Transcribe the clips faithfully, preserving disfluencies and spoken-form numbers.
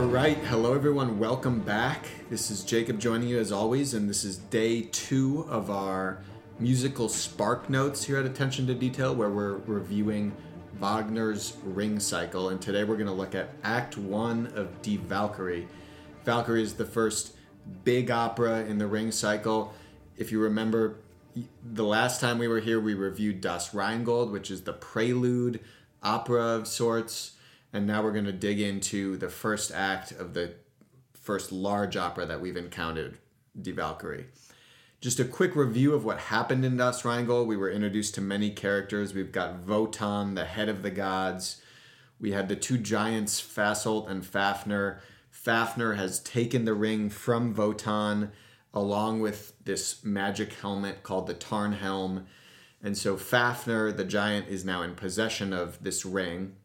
All right. Hello, everyone. Welcome back. This is Jacob joining you as always, and this is day two of our musical spark notes here at Attention to Detail, where we're reviewing Wagner's Ring Cycle. And today we're going to look at Act One of Die Valkyrie. Valkyrie is the first big opera in the Ring Cycle. If you remember, the last time we were here, we reviewed Das Rheingold, which is the prelude opera of sorts. And now we're going to dig into the first act of the first large opera that we've encountered, Die Valkyrie. Just a quick review of what happened in Das Rheingold. We were introduced to many characters. We've got Wotan, the head of the gods. We had the two giants, Fasolt and Fafner. Fafner has taken the ring from Wotan, along with this magic helmet called the Tarnhelm. And so Fafner, the giant, is now in possession of this ring.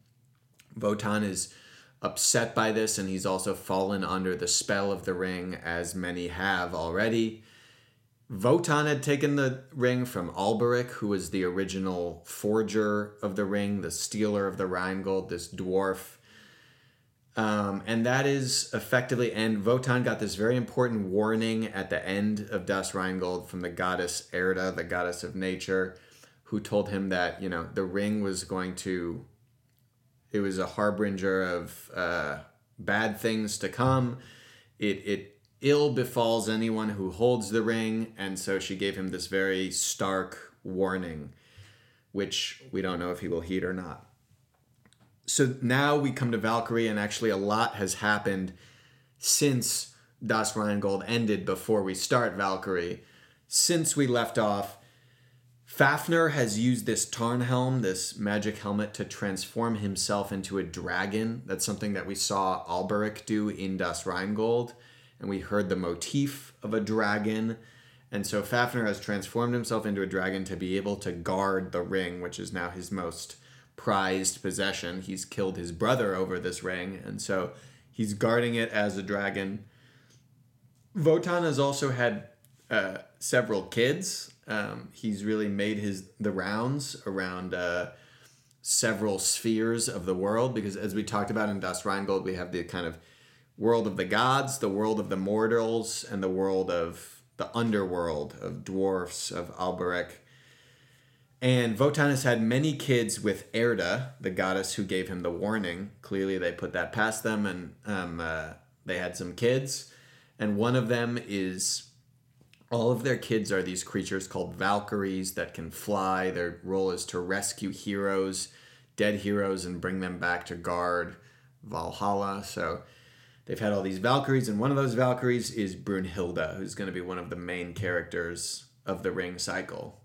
Wotan is upset by this, and he's also fallen under the spell of the ring, as many have already. Wotan had taken the ring from Alberich, who was the original forger of the ring, the stealer of the Rheingold, this dwarf. Um, and that is effectively, and Wotan got this very important warning at the end of Das Rheingold from the goddess Erda, the goddess of nature, who told him that, you know, the ring was going to... It was a harbinger of uh, bad things to come. It it ill befalls anyone who holds the ring, and so she gave him this very stark warning, which we don't know if he will heed or not. So now we come to Valkyrie, and actually a lot has happened since Das Rheingold ended before we start Valkyrie. Since we left off, Fafner has used this Tarnhelm, this magic helmet, to transform himself into a dragon. That's something that we saw Alberich do in Das Rheingold, and we heard the motif of a dragon. And so Fafner has transformed himself into a dragon to be able to guard the ring, which is now his most prized possession. He's killed his brother over this ring, and so he's guarding it as a dragon. Wotan has also had uh, several kids. Um, he's really made his the rounds around uh, several spheres of the world, because as we talked about in Das Rheingold, we have the kind of world of the gods, the world of the mortals, and the world of the underworld, of dwarfs, of Alberich. And Wotan has had many kids with Erda, the goddess who gave him the warning. Clearly they put that past them, and um, uh, they had some kids. And one of them is... All of their kids are these creatures called Valkyries that can fly. Their role is to rescue heroes, dead heroes, and bring them back to guard Valhalla. So they've had all these Valkyries, and one of those Valkyries is Brunhilde, who's going to be one of the main characters of the Ring Cycle.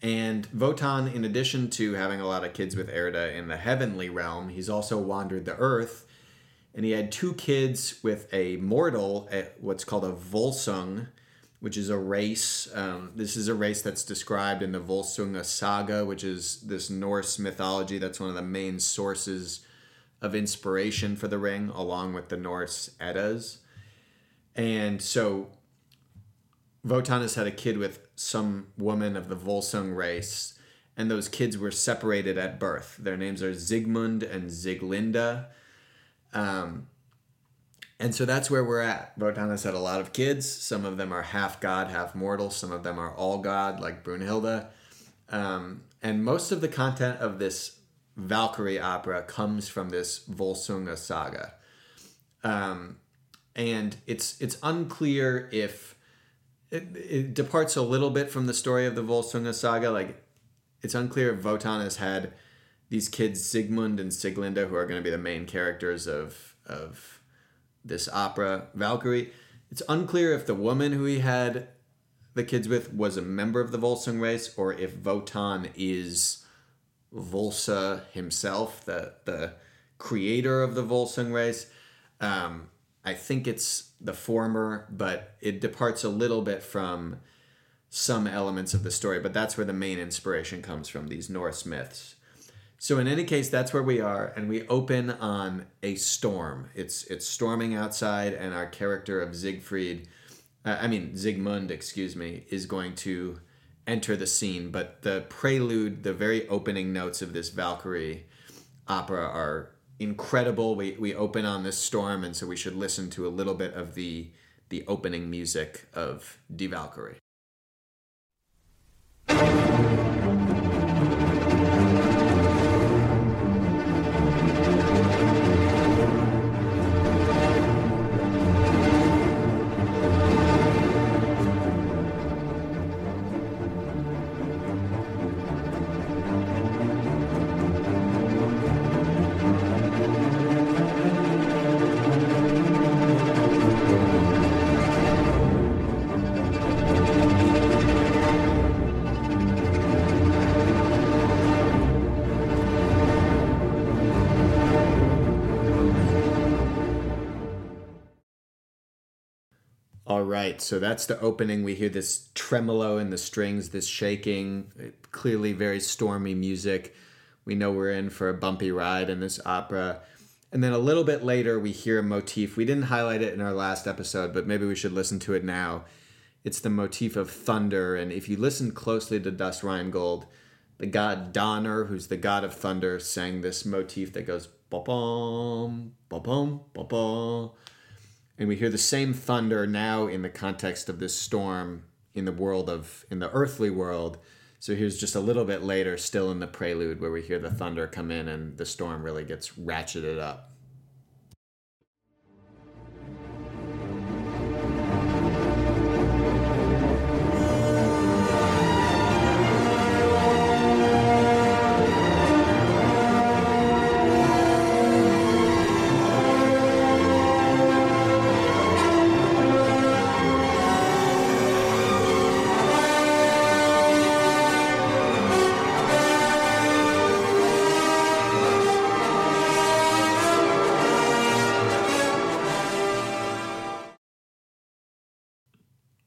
And Wotan, in addition to having a lot of kids with Erda in the heavenly realm, he's also wandered the earth, and he had two kids with a mortal, what's called a Volsunga, which is a race. Um, this is a race that's described in the Volsunga saga, which is this Norse mythology that's one of the main sources of inspiration for the ring, along with the Norse Eddas. And so Wotan has had a kid with some woman of the Volsung race, and those kids were separated at birth. Their names are Sigmund and Sieglinde. Um... And so that's where we're at. Wotan has had a lot of kids. Some of them are half god, half mortal. Some of them are all god, like Brunhilde. Um, and most of the content of this Valkyrie opera comes from this Volsunga saga. Um, and it's it's unclear if... It, it departs a little bit from the story of the Volsunga saga. Like, it's unclear if Wotan has had these kids, Sigmund and Sieglinde, who are going to be the main characters of... of this opera, Valkyrie. It's unclear if the woman who he had the kids with was a member of the Volsung race, or if Wotan is Volsa himself, the the creator of the Volsung race. Um, I think it's the former, but it departs a little bit from some elements of the story, but that's where the main inspiration comes from, these Norse myths. So in any case, that's where we are, and we open on a storm. It's it's storming outside, and our character of Siegfried, uh, I mean Sigmund, excuse me, is going to enter the scene. But the prelude, the very opening notes of this Valkyrie opera are incredible. We we open on this storm, and so we should listen to a little bit of the the opening music of Die Valkyrie. All right, so that's the opening. We hear this tremolo in the strings, this shaking, clearly very stormy music. We know we're in for a bumpy ride in this opera. And then a little bit later, we hear a motif. We didn't highlight it in our last episode, but maybe we should listen to it now. It's the motif of thunder. And if you listen closely to Das Rheingold, the god Donner, who's the god of thunder, sang this motif that goes ba-bom, ba-bom, ba-bom. And we hear the same thunder now in the context of this storm in the world of, in the earthly world. So here's just a little bit later, still in the prelude, where we hear the thunder come in and the storm really gets ratcheted up.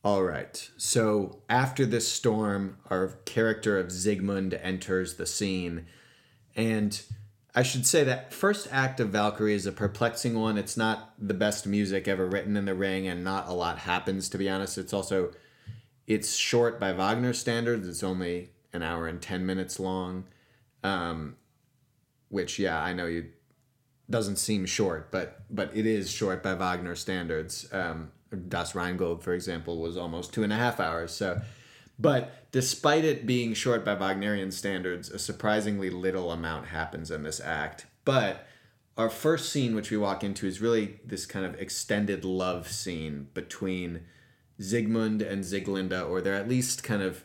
All right, so after this storm, our character of Sigmund enters the scene. And I should say that first act of Valkyrie is a perplexing one. It's not the best music ever written in The Ring, and not a lot happens, to be honest. It's also, it's short by Wagner standards. It's only an hour and ten minutes long, um, which, yeah, I know you doesn't seem short, but but it is short by Wagner standards. Um Das Rheingold, for example, was almost two and a half hours. So, but despite it being short by Wagnerian standards, a surprisingly little amount happens in this act. But our first scene, which we walk into, is really this kind of extended love scene between Sigmund and Sieglinde, or they're at least kind of,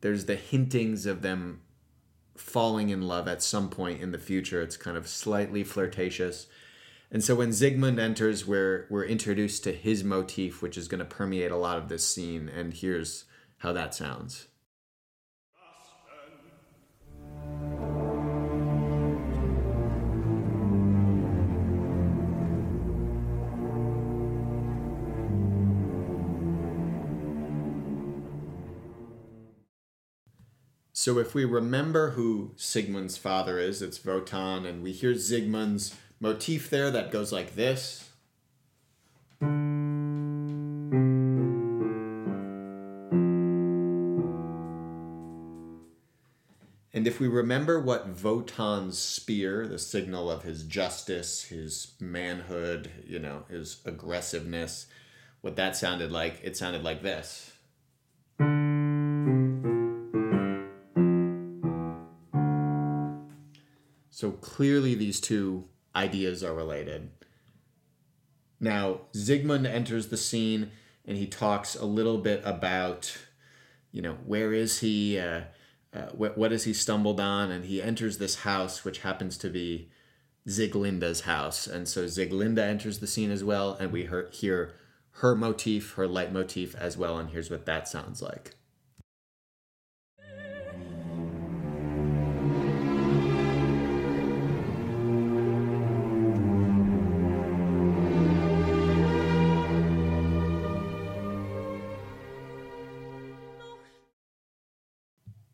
there's the hintings of them falling in love at some point in the future. It's kind of slightly flirtatious. And so when Sigmund enters, we're, we're introduced to his motif, which is going to permeate a lot of this scene. And here's how that sounds. So if we remember who Sigmund's father is, it's Wotan, and we hear Sigmund's motif there that goes like this. And if we remember what Wotan's spear, the signal of his justice, his manhood, you know, his aggressiveness, what that sounded like, it sounded like this. So clearly these two ideas are related. Now, Sigmund enters the scene and he talks a little bit about, you know, where is he? Uh, uh, what, what has he stumbled on? And he enters this house, which happens to be Sieglinde's house. And so Sieglinde enters the scene as well. And we hear, hear her motif, her leitmotif as well. And here's what that sounds like.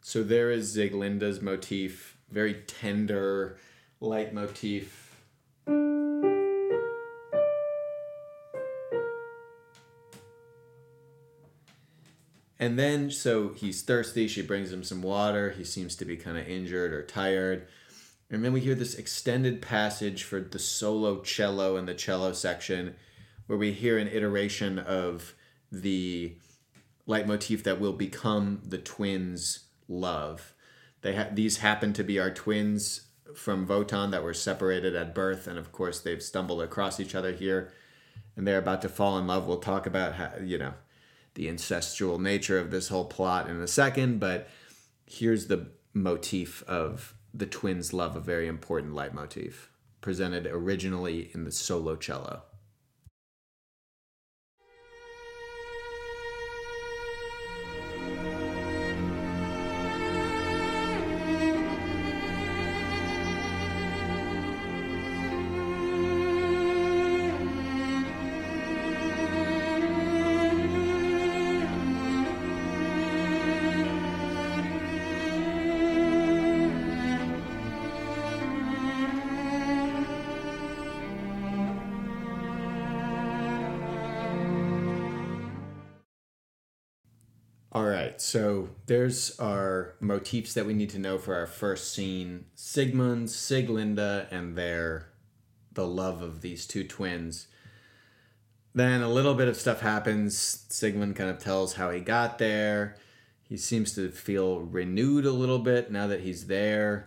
So there is Sieglinde's motif, very tender, light motif. And then, so he's thirsty, she brings him some water, he seems to be kind of injured or tired. And then we hear this extended passage for the solo cello and the cello section, where we hear an iteration of the leitmotif that will become the twins' love. They ha- These happen to be our twins from Wotan that were separated at birth, and of course they've stumbled across each other here, and they're about to fall in love. We'll talk about how, you know, the incestual nature of this whole plot in a second, but here's the motif of the twins' love, a very important leitmotif, presented originally in the solo cello. So there's our motifs that we need to know for our first scene. Sigmund, Sieglinde, and their, the love of these two twins. Then a little bit of stuff happens. Sigmund kind of tells how he got there. He seems to feel renewed a little bit now that he's there.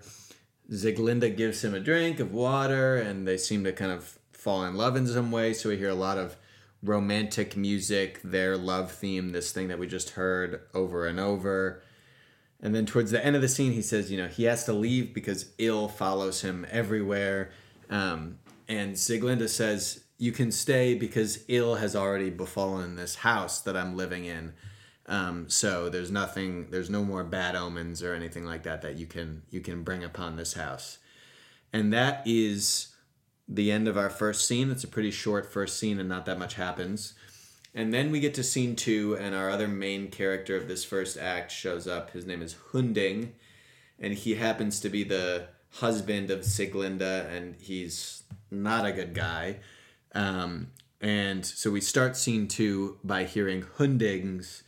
Sieglinde gives him a drink of water, and they seem to kind of fall in love in some way. So we hear a lot of romantic music, their love theme, this thing that we just heard over and over. And then towards the end of the scene, he says, you know, he has to leave because ill follows him everywhere. Um, and Sieglinde says, you can stay because ill has already befallen this house that I'm living in. Um, so there's nothing, there's no more bad omens or anything like that that you can, you can bring upon this house. And that is the end of our first scene. It's a pretty short first scene and not that much happens. And then we get to scene two, and our other main character of this first act shows up. His name is Hunding, and he happens to be the husband of Sieglinde, and he's not a good guy. Um, and so we start scene two by hearing Hunding's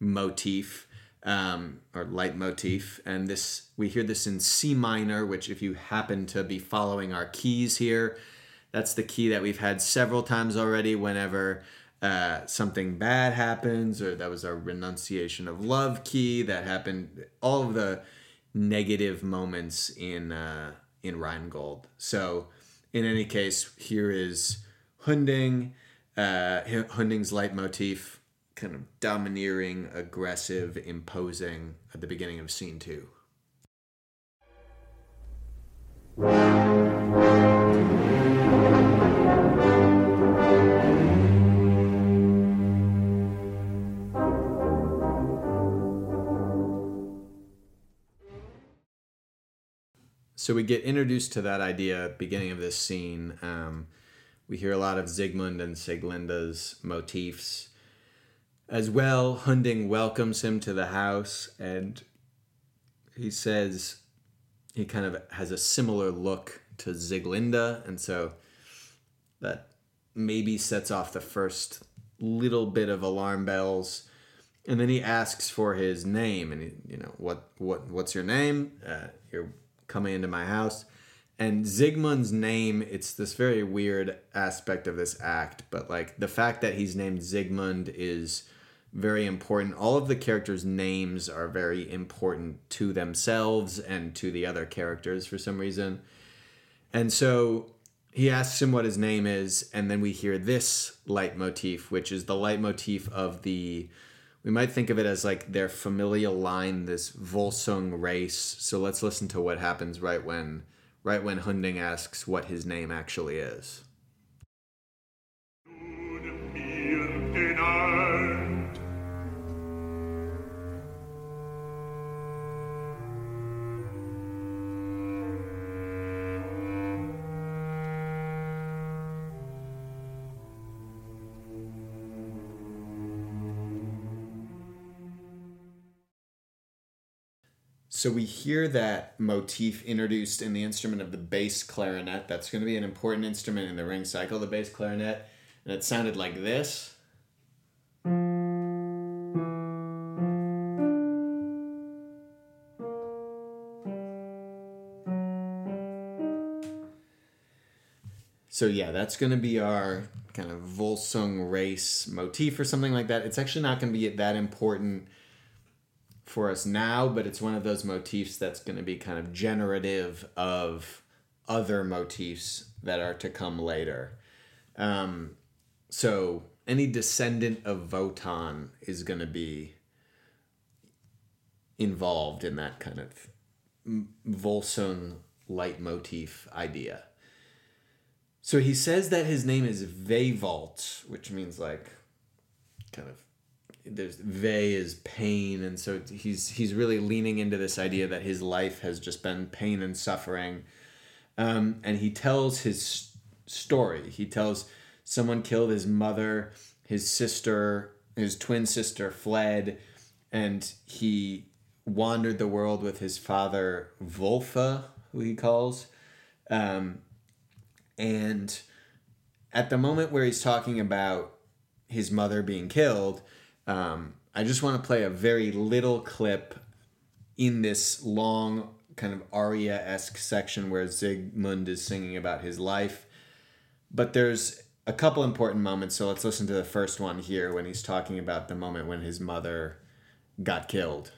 motif, um, or leitmotif, and this we hear this in C minor, which if you happen to be following our keys here, that's the key that we've had several times already whenever uh, something bad happens, or that was our renunciation of love key that happened, all of the negative moments in uh, in Rheingold. So in any case, here is Hunding, uh, Hunding's leitmotif, kind of domineering, aggressive, imposing at the beginning of scene two. So we get introduced to that idea at the beginning of this scene. Um, we hear a lot of Sigmund and Sieglinde's motifs. As well, Hunding welcomes him to the house, and he says he kind of has a similar look to Sieglinde, and so that maybe sets off the first little bit of alarm bells. And then he asks for his name, and he, you know, what what what's your name? Uh, you're coming into my house. And Sigmund's name, it's this very weird aspect of this act, but like the fact that he's named Sigmund is very important. All of the characters' names are very important to themselves and to the other characters for some reason. And so he asks him what his name is, and then we hear this leitmotif, which is the leitmotif of the, we might think of it as like their familial line, this Volsung race. So let's listen to what happens right when, right when Hunding asks what his name actually is. So we hear that motif introduced in the instrument of the bass clarinet. That's going to be an important instrument in the Ring Cycle, the bass clarinet. And it sounded like this. So yeah, that's going to be our kind of Volsung race motif or something like that. It's actually not going to be that important for us now, but it's one of those motifs that's going to be kind of generative of other motifs that are to come later. Um, so any descendant of Wotan is going to be involved in that kind of Volsung leitmotif idea. So he says that his name is Wehwalt, which means like kind of there's Ve is pain. And so he's, he's really leaning into this idea that his life has just been pain and suffering. Um, and he tells his story. He tells someone killed his mother, his sister, his twin sister fled, and he wandered the world with his father, Vulfa, who he calls. Um, and at the moment where he's talking about his mother being killed, um, I just want to play a very little clip in this long kind of aria-esque section where Sigmund is singing about his life. But there's a couple important moments, so let's listen to the first one here when he's talking about the moment when his mother got killed.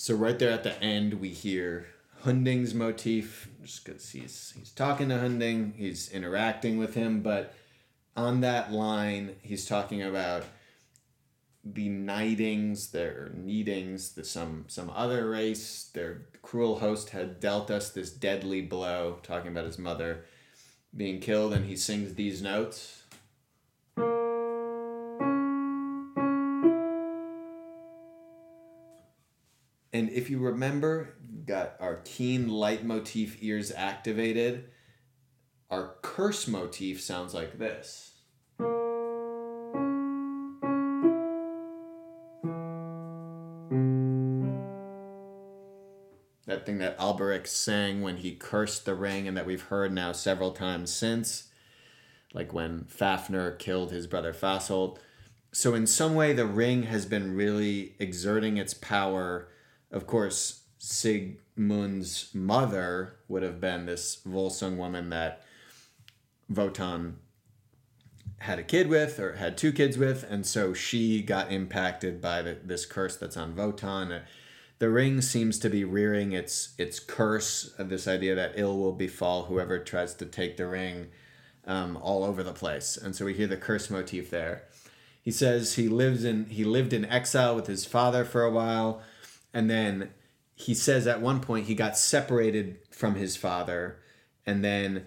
So right there at the end, we hear Hunding's motif, just because he's he's talking to Hunding, he's interacting with him, but on that line, he's talking about the Nidings, their Nidings, the, some some other race, their cruel host had dealt us this deadly blow, talking about his mother being killed, and he sings these notes. And if you remember, got our keen leitmotif ears activated. Our curse motif sounds like this. That thing that Alberich sang when he cursed the ring and that we've heard now several times since, like when Fafner killed his brother Fasolt. So in some way, the ring has been really exerting its power. Of course, Sigmund's mother would have been this Volsung woman that Wotan had a kid with, or had two kids with, and so she got impacted by the, this curse that's on Wotan. The ring seems to be rearing its its curse of this idea that ill will befall whoever tries to take the ring um, all over the place. And so we hear the curse motif there. He says he lives in he lived in exile with his father for a while. And then he says at one point he got separated from his father. And then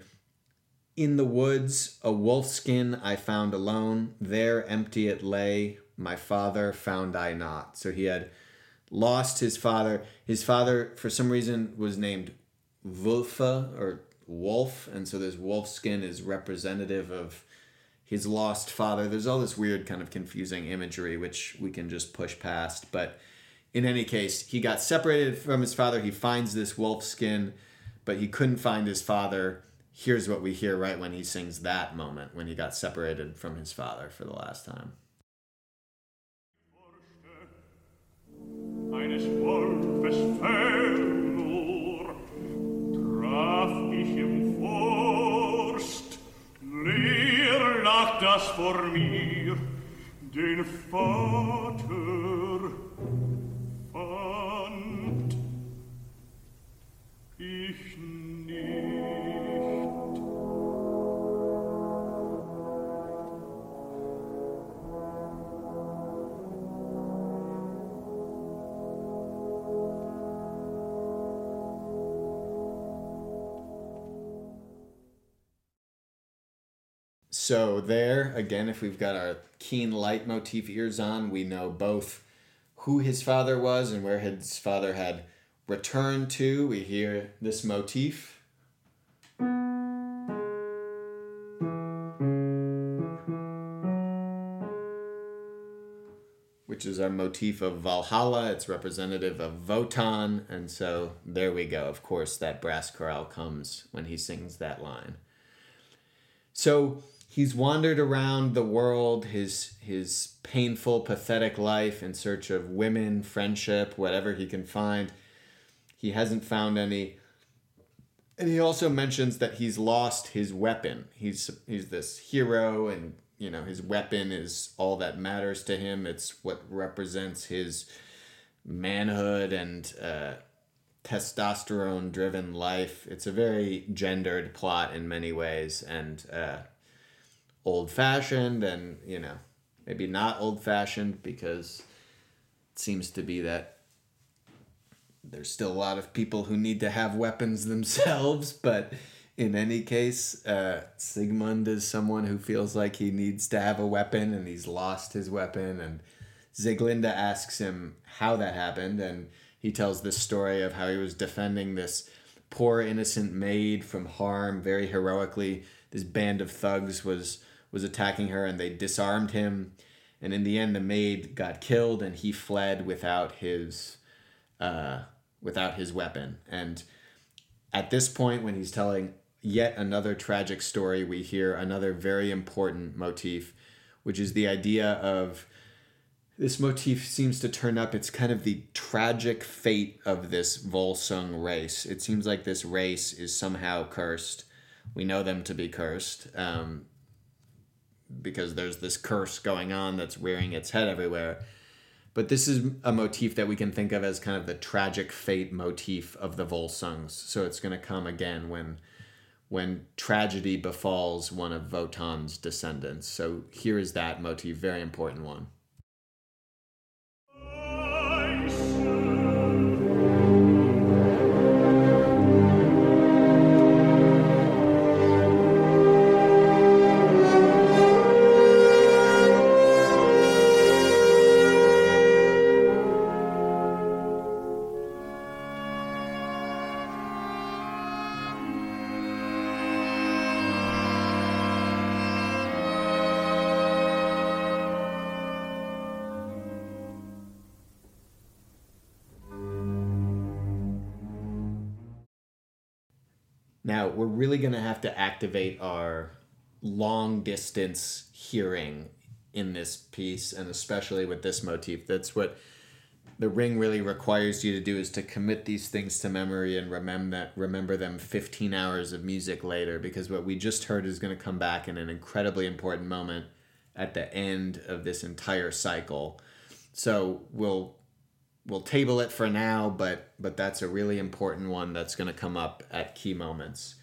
in the woods, a wolf skin I found alone. There empty it lay. My father found I not. So he had lost his father. His father, for some reason, was named Vulfa or Wolf. And so this wolf skin is representative of his lost father. There's all this weird kind of confusing imagery, which we can just push past. But in any case, he got separated from his father. He finds this wolf skin, but he couldn't find his father. Here's what we hear right when he sings that moment, when he got separated from his father for the last time. So there, again, if we've got our keen leitmotif ears on, we know both who his father was and where his father had returned to. We hear this motif. which is our motif of Valhalla. It's representative of Wotan. And so there we go. Of course, that brass chorale comes when he sings that line. So he's wandered around the world, his his painful, pathetic life in search of women, friendship, whatever he can find. He hasn't found any. And he also mentions that he's lost his weapon. He's he's this hero, and you know, his weapon is all that matters to him. It's what represents his manhood and uh, testosterone-driven life. It's a very gendered plot in many ways, and uh, old-fashioned, and, you know, maybe not old-fashioned, because it seems to be that there's still a lot of people who need to have weapons themselves, but in any case, uh, Sigmund is someone who feels like he needs to have a weapon, and he's lost his weapon. And Sieglinde asks him how that happened, and he tells this story of how he was defending this poor innocent maid from harm very heroically. This band of thugs was was attacking her, and they disarmed him. And in the end, the maid got killed, and he fled without his uh, without his weapon. And at this point, when he's telling yet another tragic story, we hear another very important motif, which is the idea of, this motif seems to turn up, it's kind of the tragic fate of this Volsung race. It seems like this race is somehow cursed. We know them to be cursed, um, because there's this curse going on that's rearing its head everywhere. But this is a motif that we can think of as kind of the tragic fate motif of the Volsungs. So it's going to come again when when tragedy befalls one of Wotan's descendants. So here is that motif, very important one. Now, we're really going to have to activate our long-distance hearing in this piece, and especially with this motif. That's what the Ring really requires you to do, is to commit these things to memory and remember that, remember them fifteen hours of music later, because what we just heard is going to come back in an incredibly important moment at the end of this entire cycle. So we'll... We'll table it for now, but but that's a really important one that's going to come up at key moments.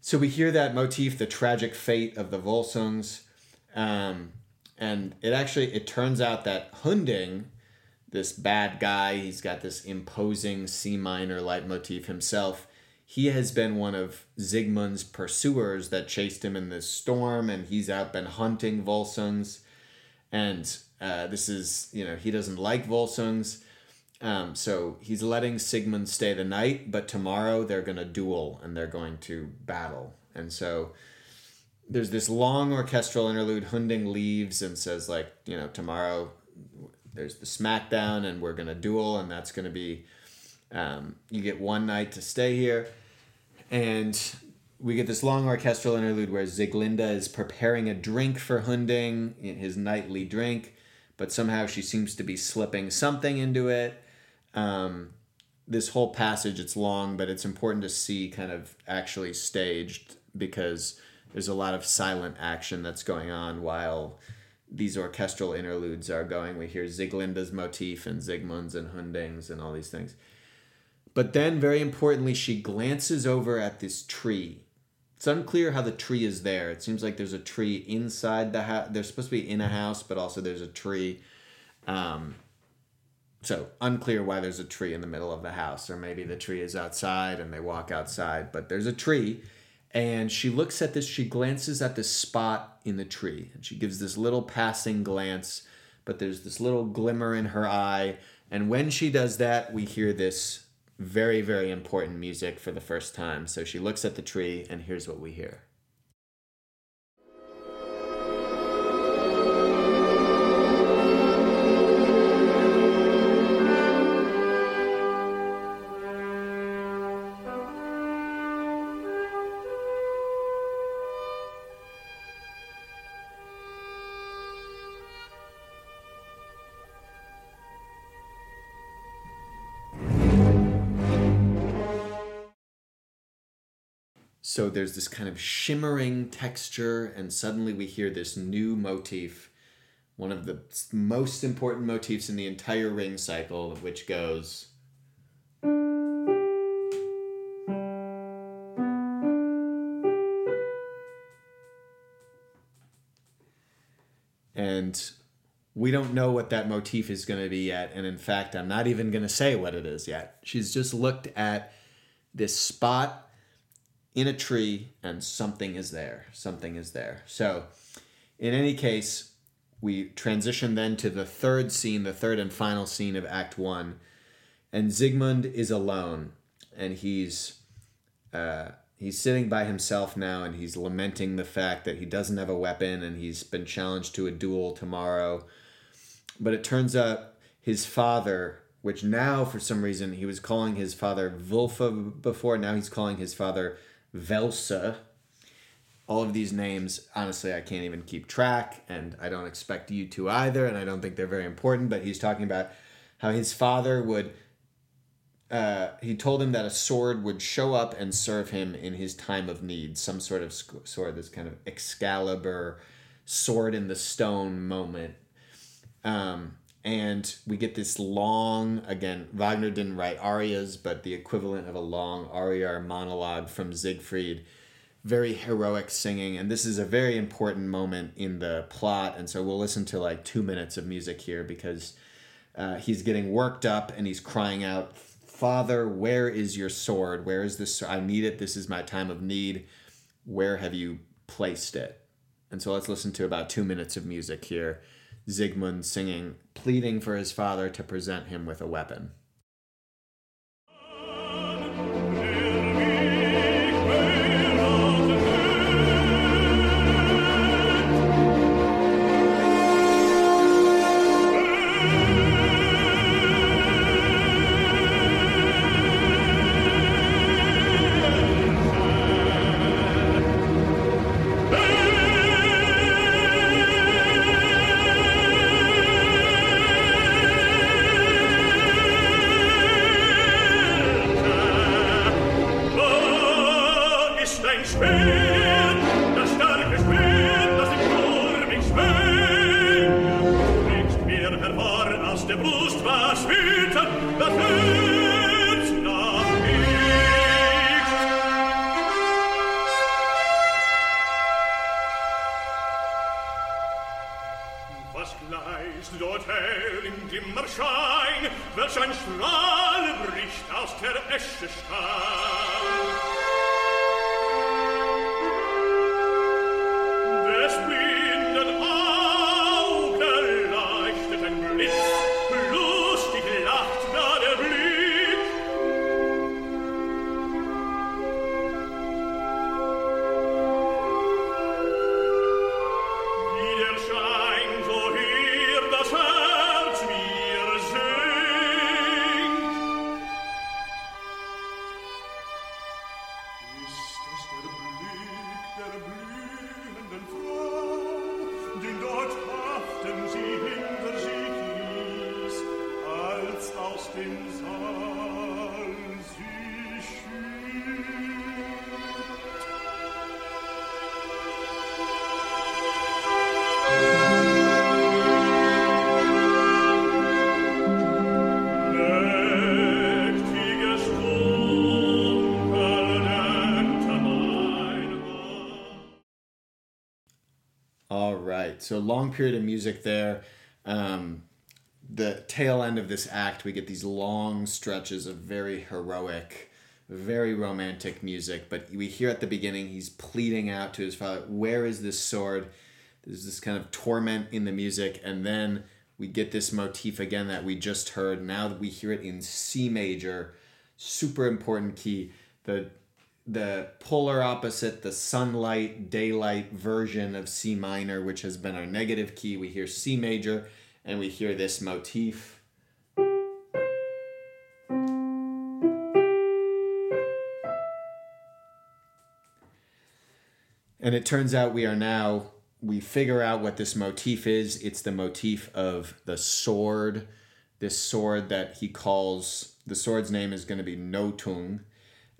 So we hear that motif, the tragic fate of the Volsungs, um, and it actually it turns out that Hunding, this bad guy, he's got this imposing C minor leitmotif himself. He has been one of Sigmund's pursuers that chased him in this storm, and he's out been hunting Volsungs, and. Uh, this is, you know, he doesn't like Volsungs, um, so he's letting Sigmund stay the night, but tomorrow they're going to duel and they're going to battle. And so there's this long orchestral interlude. Hunding leaves and says, like, you know, tomorrow there's the smackdown and we're going to duel, and that's going to be, um, you get one night to stay here. And we get this long orchestral interlude where Sieglinde is preparing a drink for Hunding, his nightly drink, but somehow she seems to be slipping something into it. Um, this whole passage, it's long, but it's important to see kind of actually staged, because there's a lot of silent action that's going on while these orchestral interludes are going. We hear Sieglinde's motif and Sigmund's and Hunding's and all these things. But then, very importantly, she glances over at this tree. It's unclear how the tree is there. It seems like there's a tree inside the house. They're supposed to be in a house, but also there's a tree. Um, so unclear why there's a tree in the middle of the house, or maybe the tree is outside and they walk outside, but there's a tree. And she looks at this, she glances at this spot in the tree, and she gives this little passing glance, but there's this little glimmer in her eye. And when she does that, we hear this very, very important music for the first time. So she looks at the tree, and here's what we hear. So there's this kind of shimmering texture, and suddenly we hear this new motif, one of the most important motifs in the entire Ring Cycle, which goes... And we don't know what that motif is going to be yet. And in fact, I'm not even going to say what it is yet. She's just looked at this spot in a tree and something is there. Something is there. So in any case, we transition then to the third scene, the third and final scene of Act One. And Sigmund is alone. And he's uh, he's sitting by himself now, and he's lamenting the fact that he doesn't have a weapon and he's been challenged to a duel tomorrow. But it turns out his father, which now for some reason he was calling his father Vulfa before, now he's calling his father Wälse. All of these names, honestly, I can't even keep track, and I don't expect you to either, and I don't think they're very important, but he's talking about how his father would, uh, he told him that a sword would show up and serve him in his time of need, some sort of sword, this kind of Excalibur, sword in the stone moment. Um, and we get this long, again, Wagner didn't write arias, but the equivalent of a long aria or monologue from Siegfried, very heroic singing. And this is a very important moment in the plot. And so we'll listen to like two minutes of music here because uh, he's getting worked up and he's crying out, "Father, where is your sword? Where is this? I need it. This is my time of need. Where have you placed it?" And so let's listen to about two minutes of music here. Sigmund singing, pleading for his father to present him with a weapon. So long period of music there. Um, the tail end of this act, we get these long stretches of very heroic, very romantic music. But we hear at the beginning, he's pleading out to his father, where is this sword? There's this kind of torment in the music. And then we get this motif again that we just heard. Now that we hear it in C major, super important key. The the polar opposite, the sunlight, daylight version of C minor, which has been our negative key. We hear C major, and we hear this motif. And it turns out we are now, we figure out what this motif is. It's the motif of the sword, this sword that he calls, the sword's name is going to be Nothung.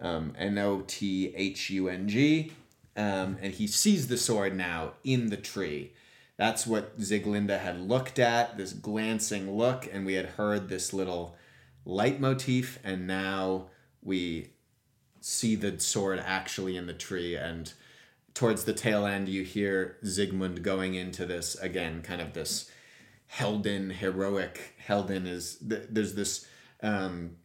um, N O T H U N G, um, and he sees the sword now in the tree. That's what Sieglinde had looked at, this glancing look, and we had heard this little leitmotif, and now we see the sword actually in the tree, and towards the tail end, you hear Sigmund going into this, again, kind of this Helden, heroic. Helden is, th- there's this um,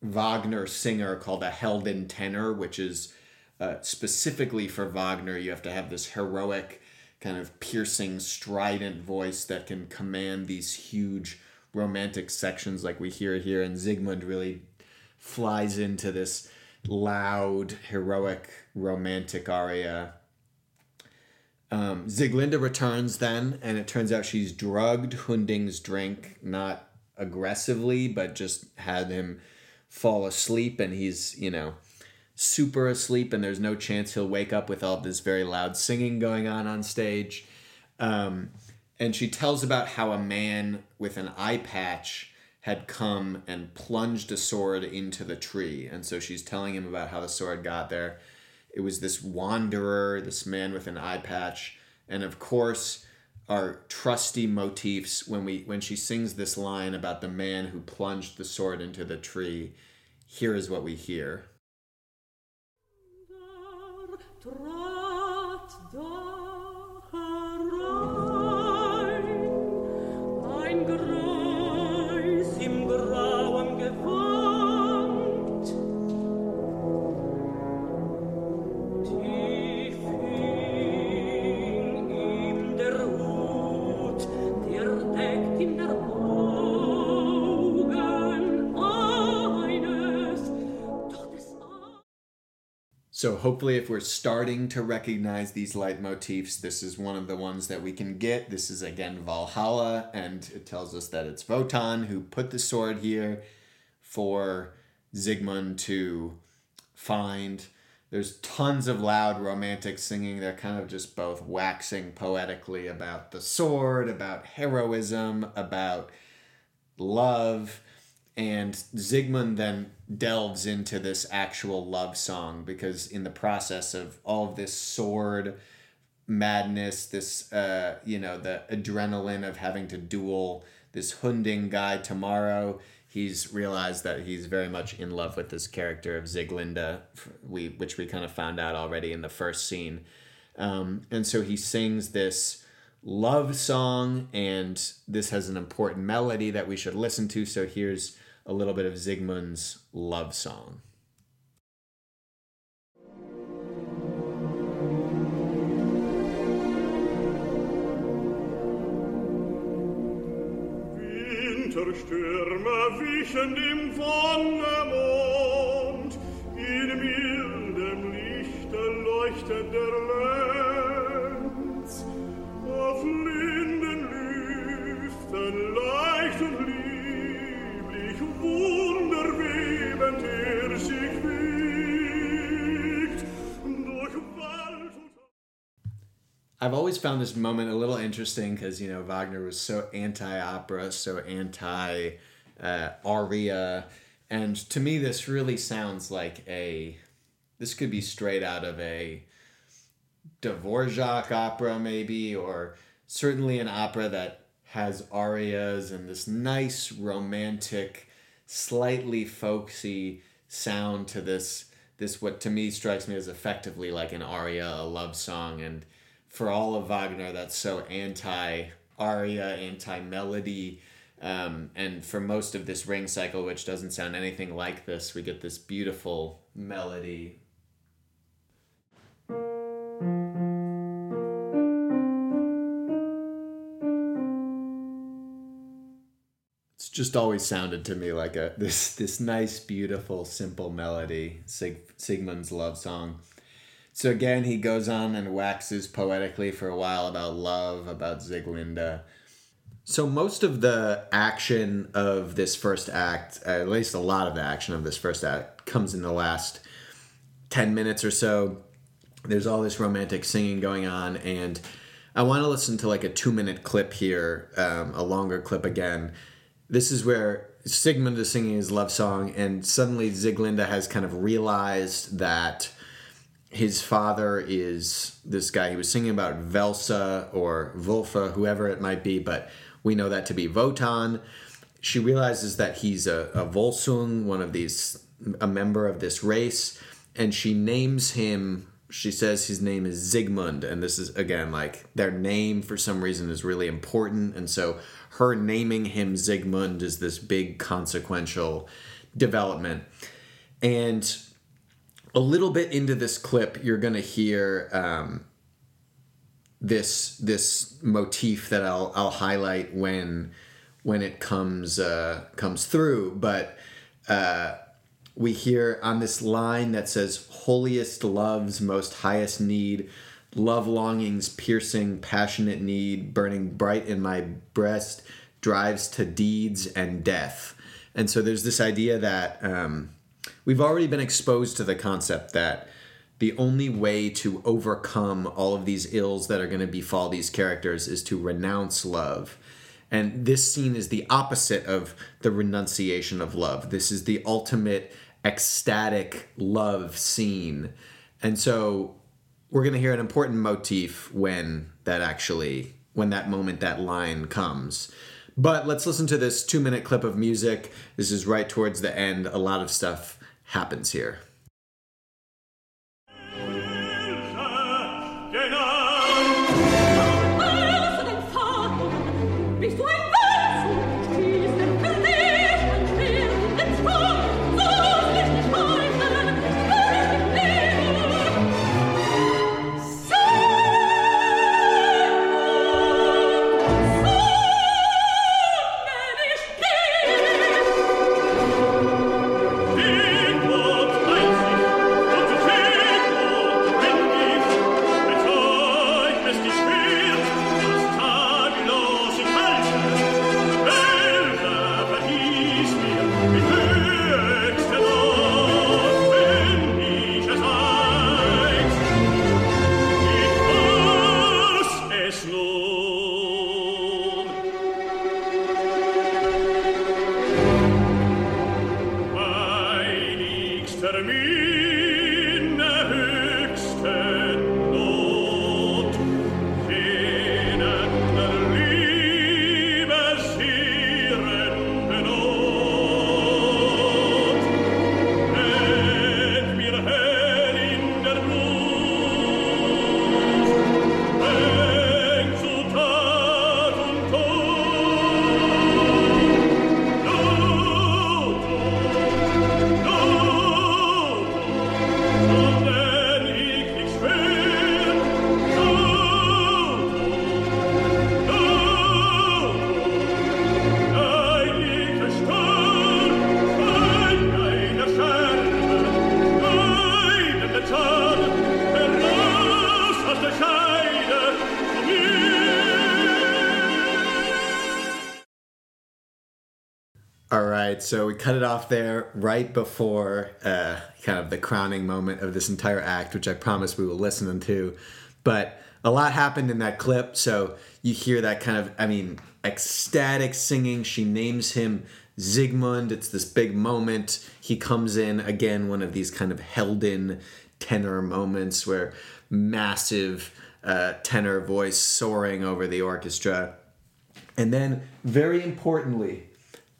Wagner singer called a Heldentenor, which is uh, specifically for Wagner. You have to have this heroic, kind of piercing, strident voice that can command these huge romantic sections like we hear here. And Sigmund really flies into this loud, heroic, romantic aria. Um, Sieglinde returns then, and it turns out she's drugged Hunding's drink, not aggressively, but just had him fall asleep, and he's, you know, super asleep, and there's no chance he'll wake up with all this very loud singing going on on stage. Um, and she tells about how a man with an eye patch had come and plunged a sword into the tree. And so she's telling him about how the sword got there. It was this wanderer, this man with an eye patch. And of course, our trusty motifs, when we when she sings this line about the man who plunged the sword into the tree, here is what we hear. So hopefully if we're starting to recognize these leitmotifs, this is one of the ones that we can get. This is, again, Valhalla, and it tells us that it's Wotan who put the sword here for Sigmund to find. There's tons of loud romantic singing. They're kind of just both waxing poetically about the sword, about heroism, about love. And Sigmund then delves into this actual love song, because in the process of all of this sword madness, this, uh, you know, the adrenaline of having to duel this Hunding guy tomorrow, he's realized that he's very much in love with this character of Sieglinde, we, which we kind of found out already in the first scene. Um, and so he sings this love song, and this has an important melody that we should listen to. So here's a little bit of Sigmund's love song. Winterstürme wichen im Wonnemond, in mildem Lichte leuchtet der Lenz, auf linden Lüften leicht und lieb, I've always found this moment a little interesting because, you know, Wagner was so anti-opera, so anti-aria. Uh, and to me, this really sounds like a... This could be straight out of a Dvorak opera, maybe, or certainly an opera that has arias and this nice romantic, slightly folksy sound to this, this what to me strikes me as effectively like an aria, a love song. And for all of Wagner, that's so anti-aria, anti-melody. Um, and for most of this Ring Cycle, which doesn't sound anything like this, we get this beautiful melody. Just always sounded to me like a this this nice, beautiful, simple melody, Sig, Sigmund's love song. So again, he goes on and waxes poetically for a while about love, about Sieglinde. So most of the action of this first act, at least a lot of the action of this first act, comes in the last ten minutes or so. There's all this romantic singing going on, and I want to listen to like a two-minute clip here, um, a longer clip again. This is where Sigmund is singing his love song, and suddenly Sieglinde has kind of realized that his father is this guy he was singing about, Wälse or Vulfa, whoever it might be, but we know that to be Wotan. She realizes that he's a, a Volsung, one of these, a member of this race, and she names him, she says his name is Sigmund, and this is, again, like, their name for some reason is really important, and so her naming him Sigmund is this big consequential development. And a little bit into this clip, you're going to hear um, this this motif that I'll I'll highlight when when it comes uh, comes through. But uh, we hear on this line that says, "Holiest love's most highest need, love longings piercing passionate need, burning bright in my breast, drives to deeds and death." And so there's this idea that Um, We've already been exposed to the concept that the only way to overcome all of these ills that are going to befall these characters is to renounce love. And this scene is the opposite of the renunciation of love. This is the ultimate ecstatic love scene. And so we're going to hear an important motif when that actually, when that moment, that line comes. But let's listen to this two-minute clip of music. This is right towards the end. A lot of stuff happens here. So we cut it off there right before uh, kind of the crowning moment of this entire act, which I promise we will listen to. But a lot happened in that clip. So you hear that kind of, I mean, ecstatic singing. She names him Sigmund. It's this big moment. He comes in, again, one of these kind of Heldentenor moments where massive uh, tenor voice soaring over the orchestra. And then, very importantly...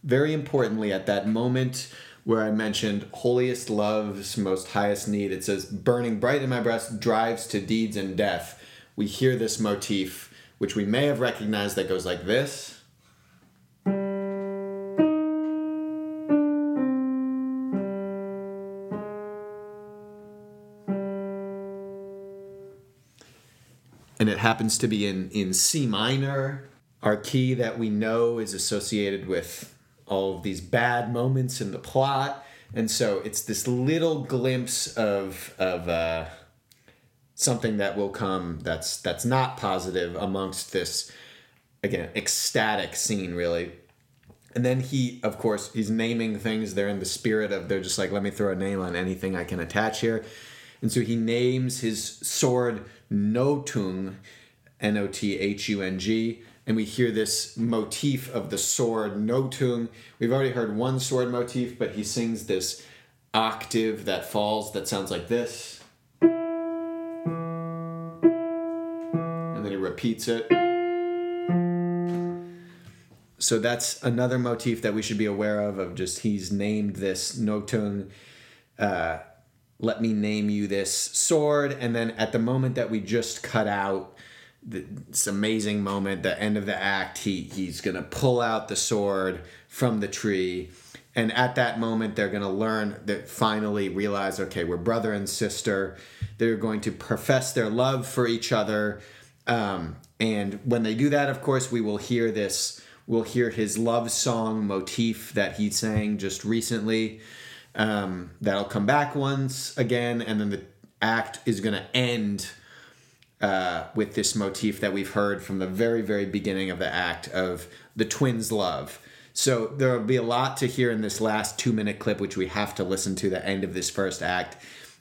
Very importantly, at that moment where I mentioned holiest love's most highest need, it says, burning bright in my breast, drives to deeds and death. We hear this motif, which we may have recognized, that goes like this. And it happens to be in, in C minor, our key that we know is associated with all of these bad moments in the plot. And so it's this little glimpse of of uh, something that will come that's that's not positive amongst this, again, ecstatic scene, really. And then he, of course, he's naming things. They're in the spirit of, they're just like, let me throw a name on anything I can attach here. And so he names his sword Nothung, N O T H U N G, and we hear this motif of the sword Nothung. We've already heard one sword motif, but he sings this octave that falls that sounds like this. And then he repeats it. So that's another motif that we should be aware of, of just he's named this Nothung, uh, let me name you this sword. And then at the moment that we just cut out, this amazing moment, the end of the act, he he's going to pull out the sword from the tree. And at that moment, they're going to learn, that finally realize, okay, we're brother and sister. They're going to profess their love for each other. Um, and when they do that, of course, we will hear this. We'll hear his love song motif that he sang just recently. Um, that'll come back once again. And then the act is going to end Uh, with this motif that we've heard from the very, very beginning of the act of the twins' love. So there'll be a lot to hear in this last two-minute clip, which we have to listen to the end of this first act.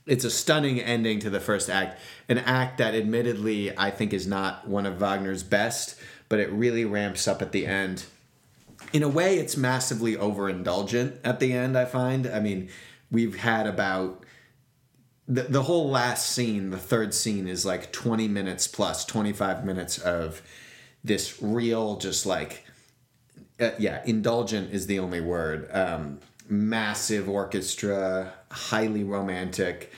It's a stunning ending to the first act, an act that admittedly I think is not one of Wagner's best, but it really ramps up at the end. In a way, it's massively overindulgent at the end, I find. I mean, we've had about... The the whole last scene, the third scene, is like twenty minutes plus, twenty-five minutes of this real, just like, uh, yeah, indulgent is the only word. Um, massive orchestra, highly romantic.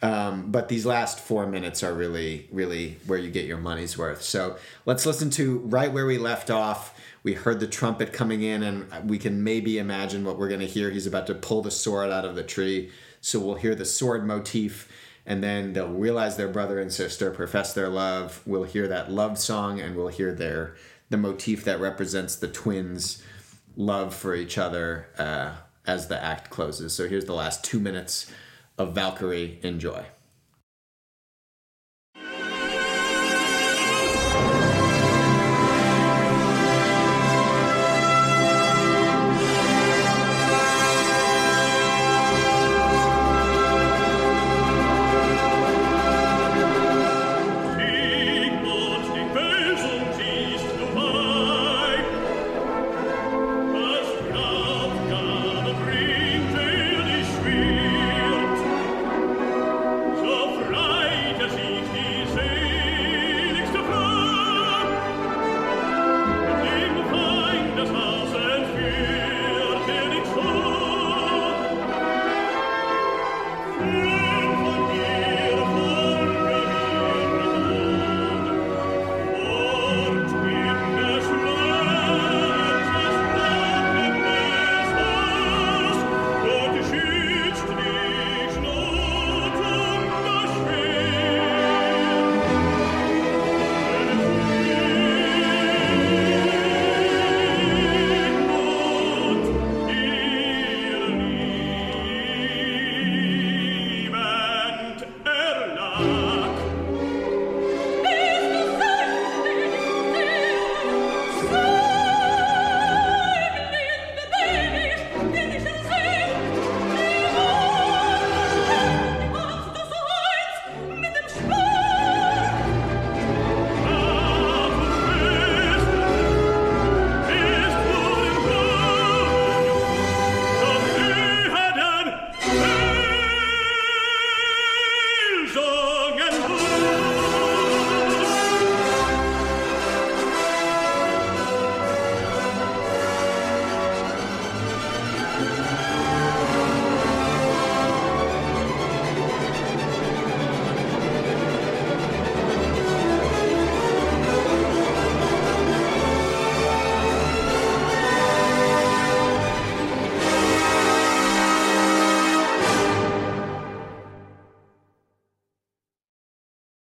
Um, but these last four minutes are really, really where you get your money's worth. So let's listen to right where we left off. We heard the trumpet coming in, and we can maybe imagine what we're going to hear. He's about to pull the sword out of the tree. So we'll hear the sword motif, and then they'll realize they're brother and sister, profess their love. We'll hear that love song, and we'll hear their the motif that represents the twins' love for each other uh, as the act closes. So here's the last two minutes of Valkyrie. Enjoy.